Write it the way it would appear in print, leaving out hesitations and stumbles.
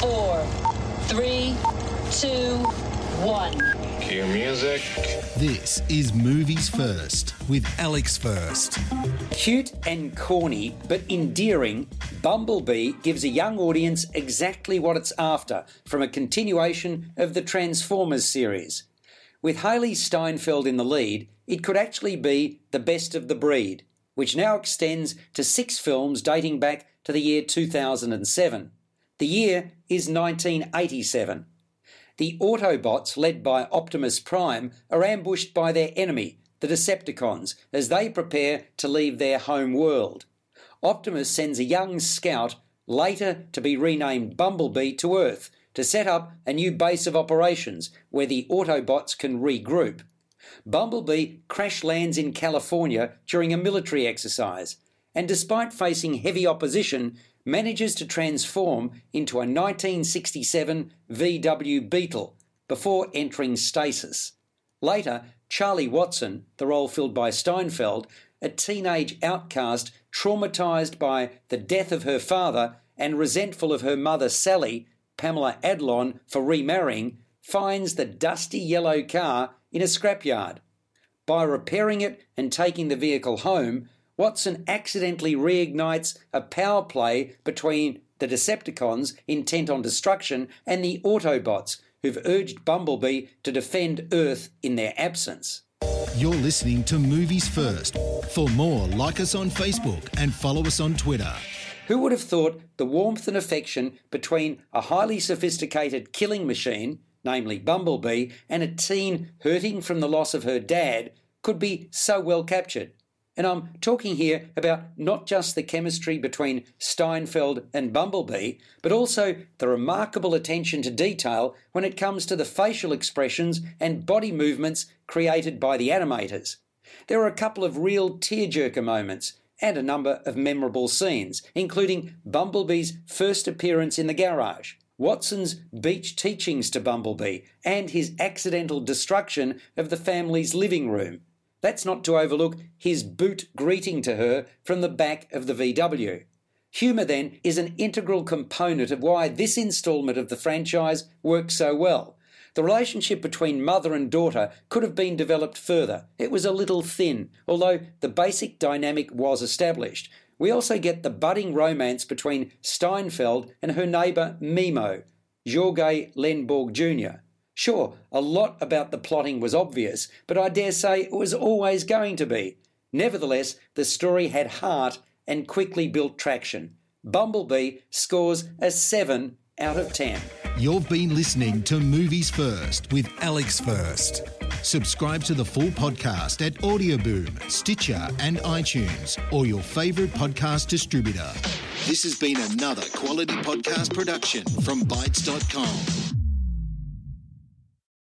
4, 3, 2, 1. Cue music. This is Movies First with Alex First. Cute and corny, but endearing, Bumblebee gives a young audience exactly what it's after from a continuation of the Transformers series. With Hailee Steinfeld in the lead, it could actually be the best of the breed, which now extends to 6 films dating back to the year 2007. The year is 1987. The Autobots, led by Optimus Prime, are ambushed by their enemy, the Decepticons, as they prepare to leave their home world. Optimus sends a young scout, later to be renamed Bumblebee, to Earth to set up a new base of operations where the Autobots can regroup. Bumblebee crash lands in California during a military exercise and, despite facing heavy opposition, manages to transform into a 1967 VW Beetle before entering stasis. Later, Charlie Watson, the role filled by Steinfeld, a teenage outcast traumatised by the death of her father and resentful of her mother Sally, Pamela Adlon, for remarrying, finds the dusty yellow car in a scrapyard. By repairing it and taking the vehicle home, Watson accidentally reignites a power play between the Decepticons, intent on destruction, and the Autobots, who've urged Bumblebee to defend Earth in their absence. You're listening to Movies First. For more, like us on Facebook and follow us on Twitter. Who would have thought the warmth and affection between a highly sophisticated killing machine, namely Bumblebee, and a teen hurting from the loss of her dad could be so well captured? And I'm talking here about not just the chemistry between Steinfeld and Bumblebee, but also the remarkable attention to detail when it comes to the facial expressions and body movements created by the animators. There are a couple of real tearjerker moments and a number of memorable scenes, including Bumblebee's first appearance in the garage, Watson's beach teachings to Bumblebee, and his accidental destruction of the family's living room. That's not to overlook his boot greeting to her from the back of the VW. Humour, then, is an integral component of why this instalment of the franchise works so well. The relationship between mother and daughter could have been developed further. It was a little thin, although the basic dynamic was established. We also get the budding romance between Steinfeld and her neighbour Mimo, Jorge Lenborg Jr. Sure, a lot about the plotting was obvious, but I dare say it was always going to be. Nevertheless, the story had heart and quickly built traction. Bumblebee scores a 7 out of 10. You've been listening to Movies First with Alex First. Subscribe to the full podcast at Audioboom, Stitcher and iTunes, or your favourite podcast distributor. This has been another quality podcast production from Bytes.com.